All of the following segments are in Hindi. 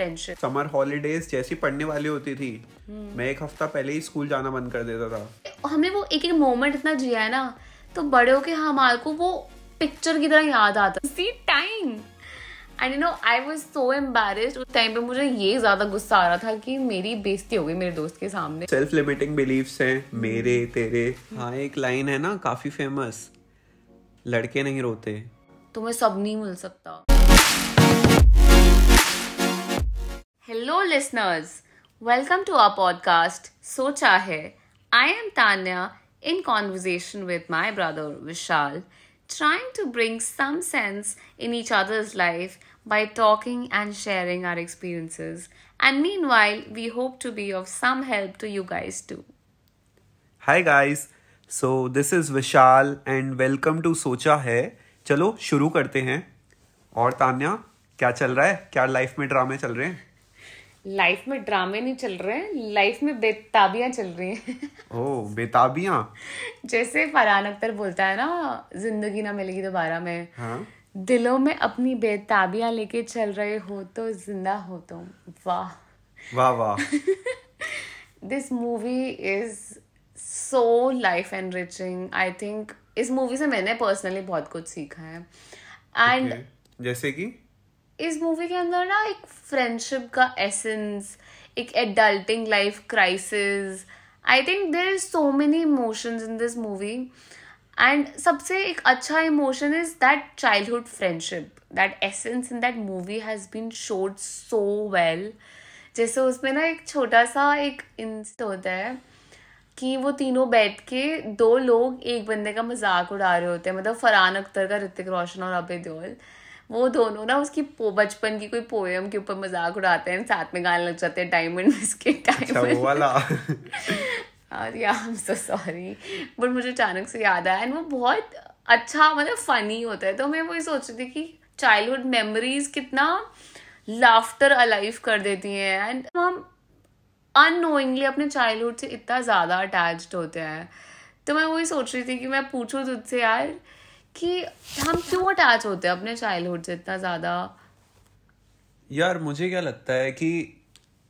फ्रेंडशिप। समर हॉलीडेज जैसी पढ़ने वाली होती थी, मैं एक हफ्ता पहले ही स्कूल जाना बंद कर देता था। हमने वो एक एक मोमेंट इतना जिया है ना, तो बड़े होके हमारे को वो पिक्चर की तरह याद आता। सी time and you know I was so embarrassed. उस टाइम पे मुझे ये ज्यादा गुस्सा आ रहा था कि मेरी बेइज्जती हो गई मेरे दोस्त के सामने। सेल्फ लिमिटिंग बिलीव्स हैं मेरे तेरे। हाँ, एक लाइन है ना काफी फेमस, लड़के नहीं रोते। तुम्हें सब नहीं मिल सकता। Hello listeners, welcome to our podcast सोचा है। I am Tanya in conversation with my brother Vishal, trying to bring some sense in each other's life by talking and sharing our experiences. And meanwhile, we hope to be of some help to you guys too. Hi guys, so this is Vishal and welcome to Socha Hai. चलो शुरू करते हैं। और तान्या, क्या चल रहा है? क्या लाइफ में ड्रामे चल रहे हैं? लाइफ में ड्रामे नहीं चल रहे हैं, लाइफ में बेताबियां चल रही हैं। ओह, बेताबियां? जैसे फरहान अख्तर बोलता है ना, जिंदगी ना मिलेगी दोबारा में। हाँ? दिलों में अपनी बेताबियां लेके चल रहे हो तो जिंदा हो तुम। वाह वाह वाह। This movie is so life enriching. I think इस मूवी से मैंने पर्सनली बहुत कुछ सीखा है। And okay. जैसे कि इस मूवी के अंदर ना एक फ्रेंडशिप का एसेंस, एक adulting life crisis, I think there is so many emotions in this movie. And सबसे एक अच्छा emotion is that childhood friendship. That essence in that movie has been showed so well. जैसे उसमें ना एक छोटा सा एक इंसिडेंट होता है कि वो तीनों बैठ के दो लोग एक बंदे का मजाक उड़ा रहे होते हैं, मतलब फरहान अख्तर का, ऋतिक रोशन और आपे देओल। वो दोनों ना उसकी बचपन की कोई पोएम के ऊपर मजाक उड़ाते हैं, साथ में गाने लग जाते हैं डायमंड इसके सॉरी बट मुझे अचानक से याद आया। एंड वो बहुत अच्छा मतलब फनी होता है। तो मैं वही सोच रही थी कि चाइल्डहुड मेमोरीज कितना लाफ्टर अलाइव कर देती हैं। एंड हम अननोइंगली अपने चाइल्डहुड से इतना ज़्यादा अटैच्ड होते हैं। तो मैं वही सोच रही थी कि मैं पूछूँ तुझसे यार कि हम क्यों अटैच होते हैं अपने चाइल्डहुड से इतना ज़्यादा। यार मुझे क्या लगता है कि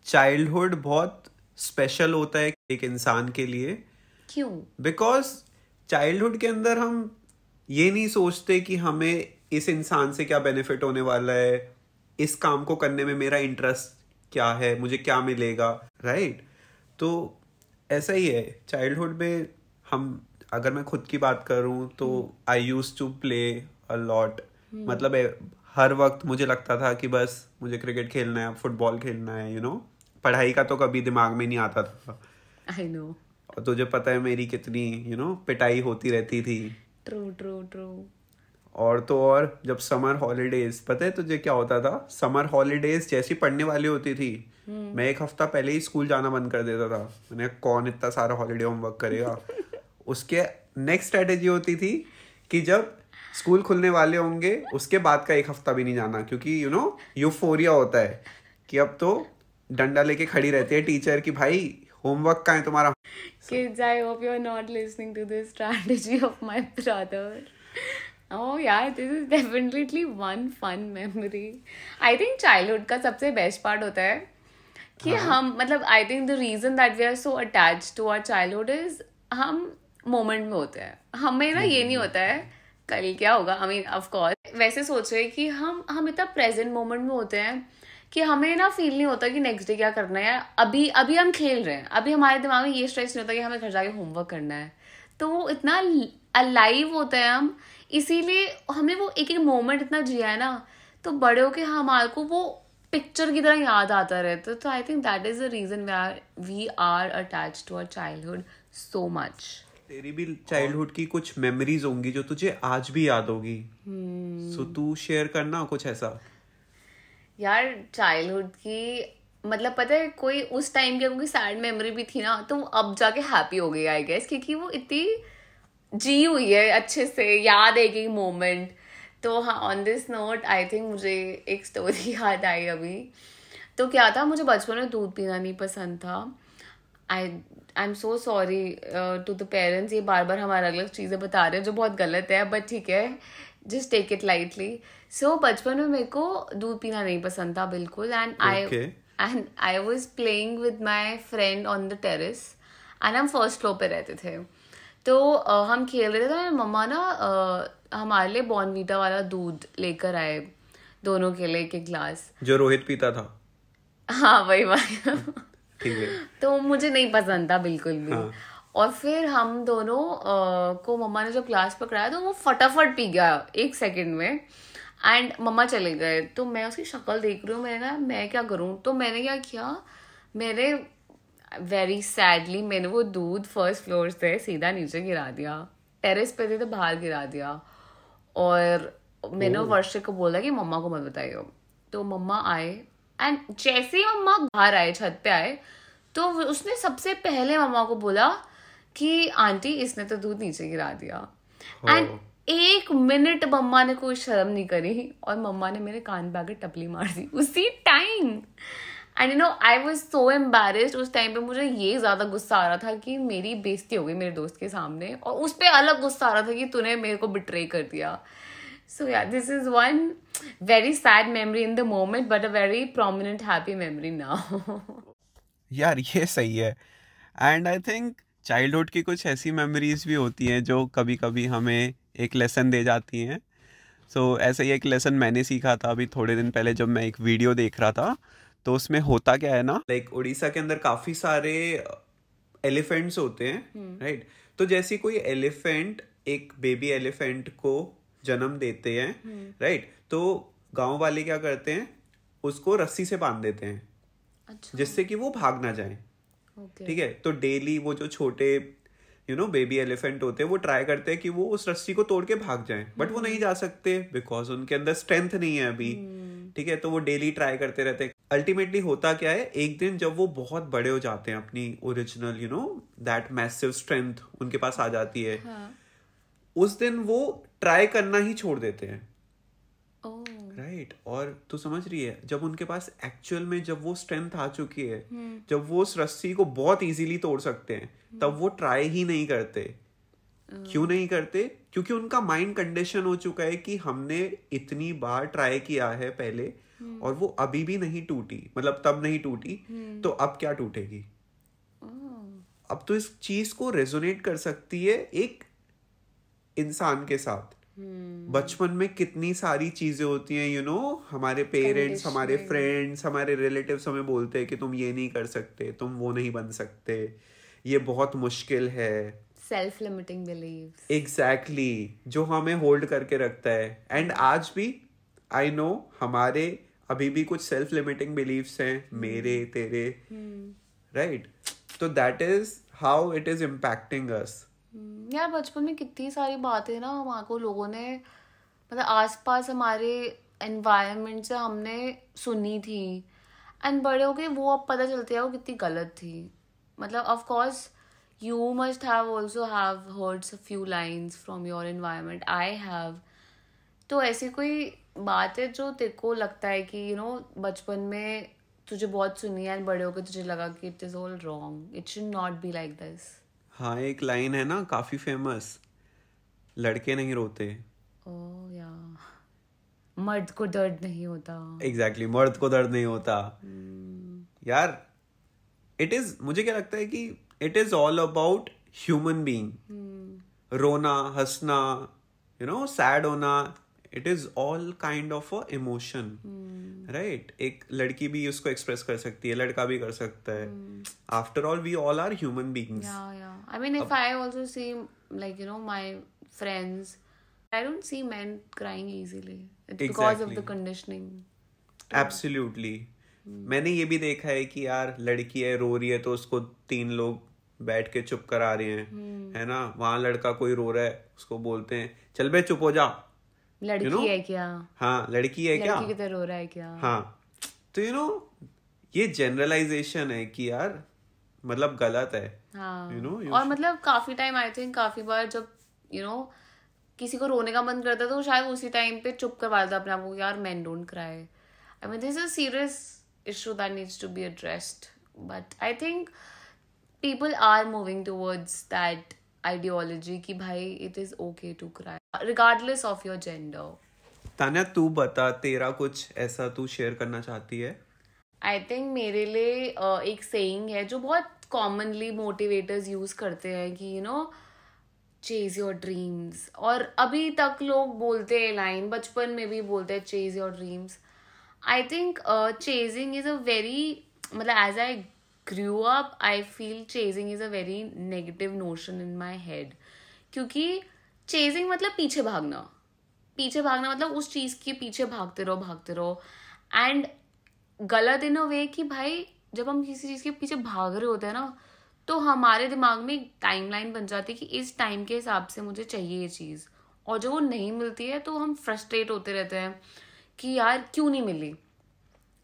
चाइल्डहुड बहुत स्पेशल होता है एक इंसान के लिए। क्यों? बिकॉज चाइल्डहुड के अंदर हम ये नहीं सोचते कि हमें इस इंसान से क्या बेनिफिट होने वाला है, इस काम को करने में मेरा इंटरेस्ट क्या है, मुझे क्या मिलेगा, राइट? तो ऐसा ही है चाइल्डहुड में। हम अगर मैं खुद की बात करूं तो I used to play a lot. मतलब हर वक्त मुझे लगता था कि बस मुझे क्रिकेट खेलना है, फुटबॉल खेलना है, यू नो। पढ़ाई का तो कभी दिमाग में नहीं आता था। I know. और तुझे पता है मेरी कितनी यू नो पिटाई होती रहती थी। True true true. और तो और जब समर हॉलीडेज, पता है तुझे क्या होता था? समर हॉलीडेज जैसी पढ़ने वाली होती थी, मैं एक हफ्ता पहले ही स्कूल जाना बंद कर देता था। मैंने कौन इतना सारा हॉलीडे होमवर्क करेगा। उसके नेक्स्ट स्ट्रेटेजी होती थी कि जब स्कूल खुलने वाले होंगे उसके बाद का एक हफ्ता भी नहीं जाना, क्योंकि यू नो यूफोरिया होता है कि अब तो डंडा लेके खड़ी रहती है टीचर कि भाई होमवर्क कहाँ है तुम्हारा। Kids, I hope you are not listening to this strategy of my brother. Oh yeah, this is definitely one fun memory. I think childhood का सबसे बेस्ट पार्ट होता है कि हम मतलब I think the reason that we are so attached to our childhood is हम मोमेंट में होते हैं। हमें ना ये नहीं होता है कल क्या होगा। आई मीन ऑफ कोर्स वैसे सोच रहे कि हम इतना प्रेजेंट मोमेंट में होते हैं कि हमें ना फील नहीं होता कि नेक्स्ट डे क्या करना है। अभी अभी हम खेल रहे हैं, अभी हमारे दिमाग में ये स्ट्रेस नहीं होता कि हमें घर जाके होमवर्क करना है। तो वो इतना अलाइव होता है हम, इसीलिए हमें वो एक एक मोमेंट इतना जिया है ना, तो बड़े होके हमारे को वो पिक्चर की तरह याद आता रहता है। तो I think that is the reason we are attached to our childhood so much. तेरी भी चाइल्डहुड की कुछ मेमोरीज होंगी जो तुझे आज भी याद होगी, सो तू शेयर करना कुछ ऐसा। यार चाइल्डहुड की मतलब पता है कोई उस टाइम की कोई सैड मेमोरी भी थी ना, तो अब जाके हैप्पी हो गई आई गेस, क्योंकि वो इतनी जी हुई है अच्छे से, याद है कि मोमेंट। तो हाँ, on this note I think मुझे एक स्टोरी याद आई अभी। तो क्या था, मुझे बचपन में दूध पीना नहीं पसंद था। I'm so sorry to the parents, ये बार बार हमारे अलग चीज़ें बता रहे हैं जो बहुत गलत है, बट ठीक है just take it lightly. So बचपन में मेरे को दूध पीना नहीं पसंद था बिल्कुल. And I was playing with my friend on the terrace. And हम फर्स्ट फ्लोर पे रहते थे. तो हम खेल रहे थे तो मम्मा ना हमारे लिए बॉर्नवीटा वाला दूध लेकर आए दोनों के लिए एक ग्लास, जो रोहित पीता था. हाँ वही वाला. ठीक है. तो मुझे नहीं पसंद था बिल्कुल भी. हाँ. और फिर हम दोनों को मम्मा ने जब ग्लास पकड़ाया तो वो फटाफट पी गया एक सेकंड में. एंड मम्मा चले गए तो मैं उसकी शक्ल देख रही हूँ. मैंने कहा मैं क्या करूँ. तो मैंने क्या किया, मेरे वेरी सैडली मैंने वो दूध फर्स्ट फ्लोर से सीधा नीचे गिरा दिया. टेरेस पे थे तो बाहर गिरा दिया. और मैंने वर्षा को बोला कि मम्मा को मत बताइयो. तो मम्मा आए एंड जैसे ही मम्मा बाहर आए छत पे आए तो उसने सबसे पहले मम्मा को बोला कि आंटी इसने तो दूध नीचे गिरा दिया. एंड एक मिनट मम्मा ने कोई शर्म नहीं करी और मम्मा ने मेरे कान पे आके टपली मार दी उसी time. And you know I was so embarrassed. उस टाइम पे मुझे ये ज़्यादा गुस्सा आ रहा था कि मेरी बेइज्जती हो गई मेरे दोस्त के सामने, और उस पर अलग गुस्सा आ रहा था कि तूने मेरे को बिट्रे कर दिया. So yeah this is one very sad memory in the moment but a very prominent happy memory now. यार ये सही है. एंड आई थिंक चाइल्डहुड की कुछ ऐसी मेमोरीज भी होती हैं जो कभी कभी हमें एक लेसन दे जाती हैं. सो ऐसा ही एक लेसन मैंने सीखा था अभी थोड़े दिन पहले जब मैं एक वीडियो देख रहा था. तो उसमें होता क्या है ना, लाइक उड़ीसा के अंदर काफ़ी सारे एलिफेंट्स होते हैं राइट. तो जैसे कोई एलिफेंट एक बेबी एलिफेंट को जन्म देते हैं राइट. तो गांव वाले क्या करते हैं, उसको रस्सी से बांध देते हैं. अच्छा. जिससे कि वो भाग ना जाए. ठीक है. तो डेली वो जो छोटे यू नो बेबी एलिफेंट होते हैं वो ट्राई करते हैं कि वो उस रस्सी को तोड़ के भाग जाएं, बट वो नहीं जा सकते बिकॉज उनके अंदर स्ट्रेंथ नहीं है अभी. ठीक है. तो वो डेली ट्राई करते रहते हैं. अल्टीमेटली होता क्या है, एक दिन जब वो बहुत बड़े हो जाते हैं अपनी original you know that massive strength उनके पास आ जाती है. हाँ. उस दिन वो ट्राई करना ही छोड़ देते हैं राइट. और तो समझ रही है, जब उनके पास एक्चुअल में जब वो स्ट्रेंथ आ चुकी है, जब वो उस रस्सी को बहुत इजीली तोड़ सकते हैं, तब वो ट्राई ही नहीं करते. क्यों नहीं करते, क्योंकि उनका माइंड कंडीशन हो चुका है कि हमने इतनी बार ट्राई किया है पहले और वो अभी भी नहीं टूटी, मतलब तब नहीं टूटी तो अब क्या टूटेगी. अब तो इस चीज को रेजोनेट कर सकती है एक इंसान के साथ. बचपन में कितनी सारी चीजें होती हैं यू नो, हमारे पेरेंट्स हमारे फ्रेंड्स हमारे रिलेटिव्स हमें बोलते हैं कि तुम ये नहीं कर सकते, तुम वो नहीं बन सकते, ये बहुत मुश्किल है. सेल्फ लिमिटिंग बिलीव्स एग्जैक्टली जो हमें होल्ड करके रखता है. एंड आज भी आई नो हमारे अभी भी कुछ सेल्फ लिमिटिंग बिलीव्स हैं, मेरे तेरे राइट. तो that is how it is impacting us. यार बचपन में कितनी सारी बातें ना हमको लोगों ने मतलब आसपास हमारे एनवायरनमेंट से हमने सुनी थी, एंड बड़े हो गए वो अब पता चलती है वो कितनी गलत थी. मतलब of course you must have also have heard a few lines from your environment. I have. तो ऐसी कोई बात है जो तेरे को लगता है कि यू नो बचपन में तुझे बहुत सुनी है एंड बड़े होकर तुझे लगा कि it is all wrong, it should not be like this. हाँ एक लाइन है ना काफी फेमस, लड़के नहीं रोते. ओह यार मर्द को दर्द नहीं होता. एग्जैक्टली मर्द को दर्द नहीं होता. यार इट इज, मुझे क्या लगता है कि it is all about human being. रोना हंसना यू नो सैड होना, it is all kind of a emotion right. एक लड़की भी उसको एक्सप्रेस कर सकती है, लड़का भी कर सकता है. After all we all are human beings. I mean, if I also see, like, you know, my friends, I don't see men crying easily. It's because of the conditioning. Absolutely. मैंने ये भी देखा है कि यार लड़की है रो रही है तो उसको 3 लोग बैठ के चुप करा रहे हैं, है ना. वहाँ लड़का कोई रो रहा है उसको बोलते हैं चल बे चुप हो जा. लड़की है क्या. हाँ लड़की है क्या, लड़की की तरह रो रहा है क्या. हाँ तो यू नो ये जनरलाइजेशन है कि यार मतलब गलत है. हाँ. you know, और मतलब काफी टाइम आई थिंक काफी बार जब यू नो किसी को रोने का मन करता तो शायद उसी टाइम पे चुप करवा देता अपने आप को, यार men don't cry. I mean this is a serious issue that needs to be addressed, but I think people are moving towards that ideology कि भाई it is okay to cry. regardless of your gender. Tanya, तू बता, तेरा कुछ ऐसा तू शेयर करना चाहती है? I think मेरे लिए एक saying है जो बहुत commonly motivators use करते हैं कि you know chase your dreams. और अभी तक लोग बोलते हैं लाइन, बचपन में भी बोलते हैं chase your dreams. I think chasing is a very, मतलब as I grew up, I feel chasing is a very negative notion in my head. क्योंकि chasing मतलब पीछे भागना, मतलब उस चीज़ के पीछे भागते रहो. एंड गलत इन अ वे कि भाई जब हम किसी चीज़ के पीछे भाग रहे होते हैं ना, तो हमारे दिमाग में एक टाइम लाइन बन जाती है कि इस टाइम के हिसाब से मुझे चाहिए ये चीज़, और जब वो नहीं मिलती है तो हम फ्रस्ट्रेट होते रहते हैं कि यार क्यों नहीं मिली.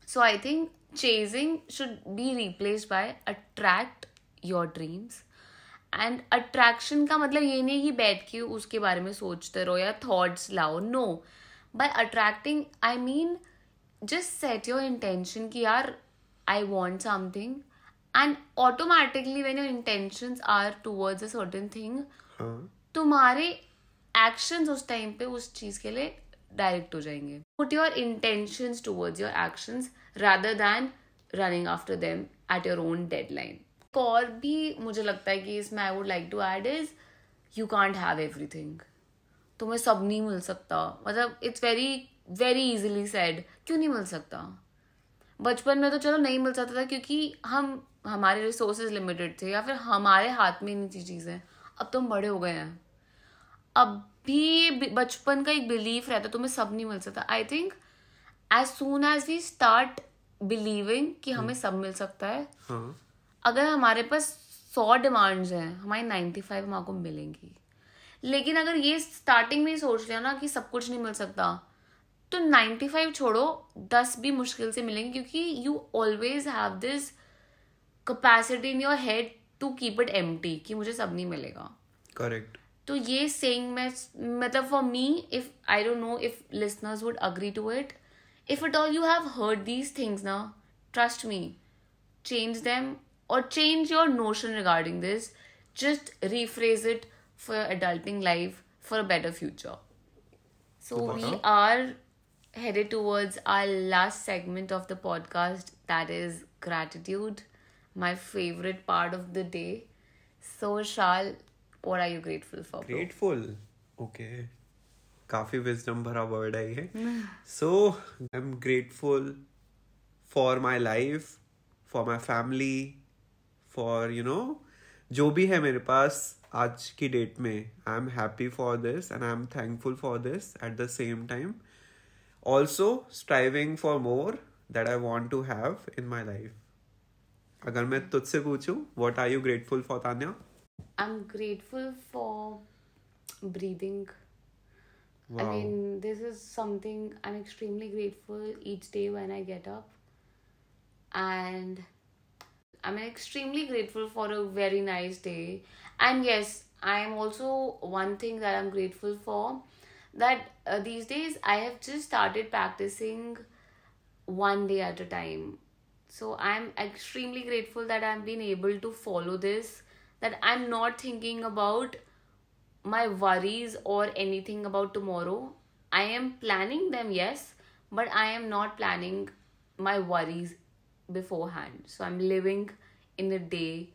So I think chasing should be replaced by attract your dreams. And attraction का मतलब ये नहीं कि बैठ के उसके बारे में सोचते रहो या थॉट्स लाओ, no. By attracting I mean just set your intention कि यार I want something, and automatically when your intentions are towards a certain thing, तुम्हारे एक्शंस उस टाइम पे उस चीज़ के लिए डायरेक्ट हो जाएंगे. Put your intentions towards your actions rather than running after them at your own deadline. और भी मुझे लगता है कि इसमें I would like to add is you can't have everything. तुम्हें सब नहीं मिल सकता, मतलब it's very very easily said. क्यों नहीं मिल सकता? बचपन में तो चलो नहीं मिल सकता था क्योंकि हम हमारे रिसोर्सेज लिमिटेड थे या फिर हमारे हाथ में नहीं थी चीज़ें. अब तुम बड़े हो गए हैं, अब भी बचपन का एक बिलीफ रहता तुम्हें सब नहीं मिल सकता. I think as soon as we start believing कि हमें सब मिल सकता है, अगर हमारे पास 100 डिमांड्स हैं, हमारी 95 हम आपको मिलेंगी. लेकिन अगर ये स्टार्टिंग में ही सोच लिया ना कि सब कुछ नहीं मिल सकता, तो 95 छोड़ो 10 भी मुश्किल से मिलेंगे, क्योंकि you always have this capacity in your head to keep it empty कि मुझे सब नहीं मिलेगा. करेक्ट. तो ये सेइंग में, मतलब for me, if I don't know if listeners would agree to it, if it all you have heard these things ना, trust me, change them or change your notion regarding this. Just rephrase it for adulting life, for a better future. So we are headed towards our last segment of the podcast, that is gratitude, my favorite part of the day. So Shal, what are you grateful for? Grateful, bro? Okay, काफी wisdom भरा word आई है. So I'm grateful for my life, for my family, for you know जो भी है मेरे पास आज की डेट में. I am happy for this and I am thankful for this. At the same time also striving for more that I want to have in my life. अगर मैं तुझसे पूछूं what are you grateful for Tanya? I am grateful for breathing. I mean this is something I am extremely grateful each day when I get up. And I'm extremely grateful for a very nice day. And yes, I'm also, one thing that I'm grateful for, that these days I have just started practicing one day at a time. So I'm extremely grateful that I've been able to follow this, that I'm not thinking about my worries or anything about tomorrow. I am planning them, yes, but I am not planning my worries beforehand. So I'm living in a day,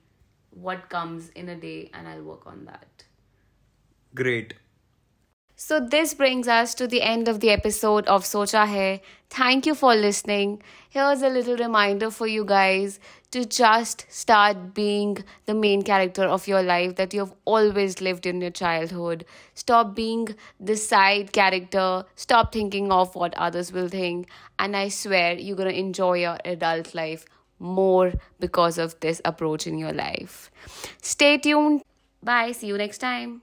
what comes in a day, and I'll work on that. Great. So this brings us to the end of the episode of Socha Hai. Thank you for listening. Here's a little reminder for you guys to just start being the main character of your life that you've always lived in your childhood. Stop being the side character. Stop thinking of what others will think. And I swear you're going to enjoy your adult life more because of this approach in your life. Stay tuned. Bye. See you next time.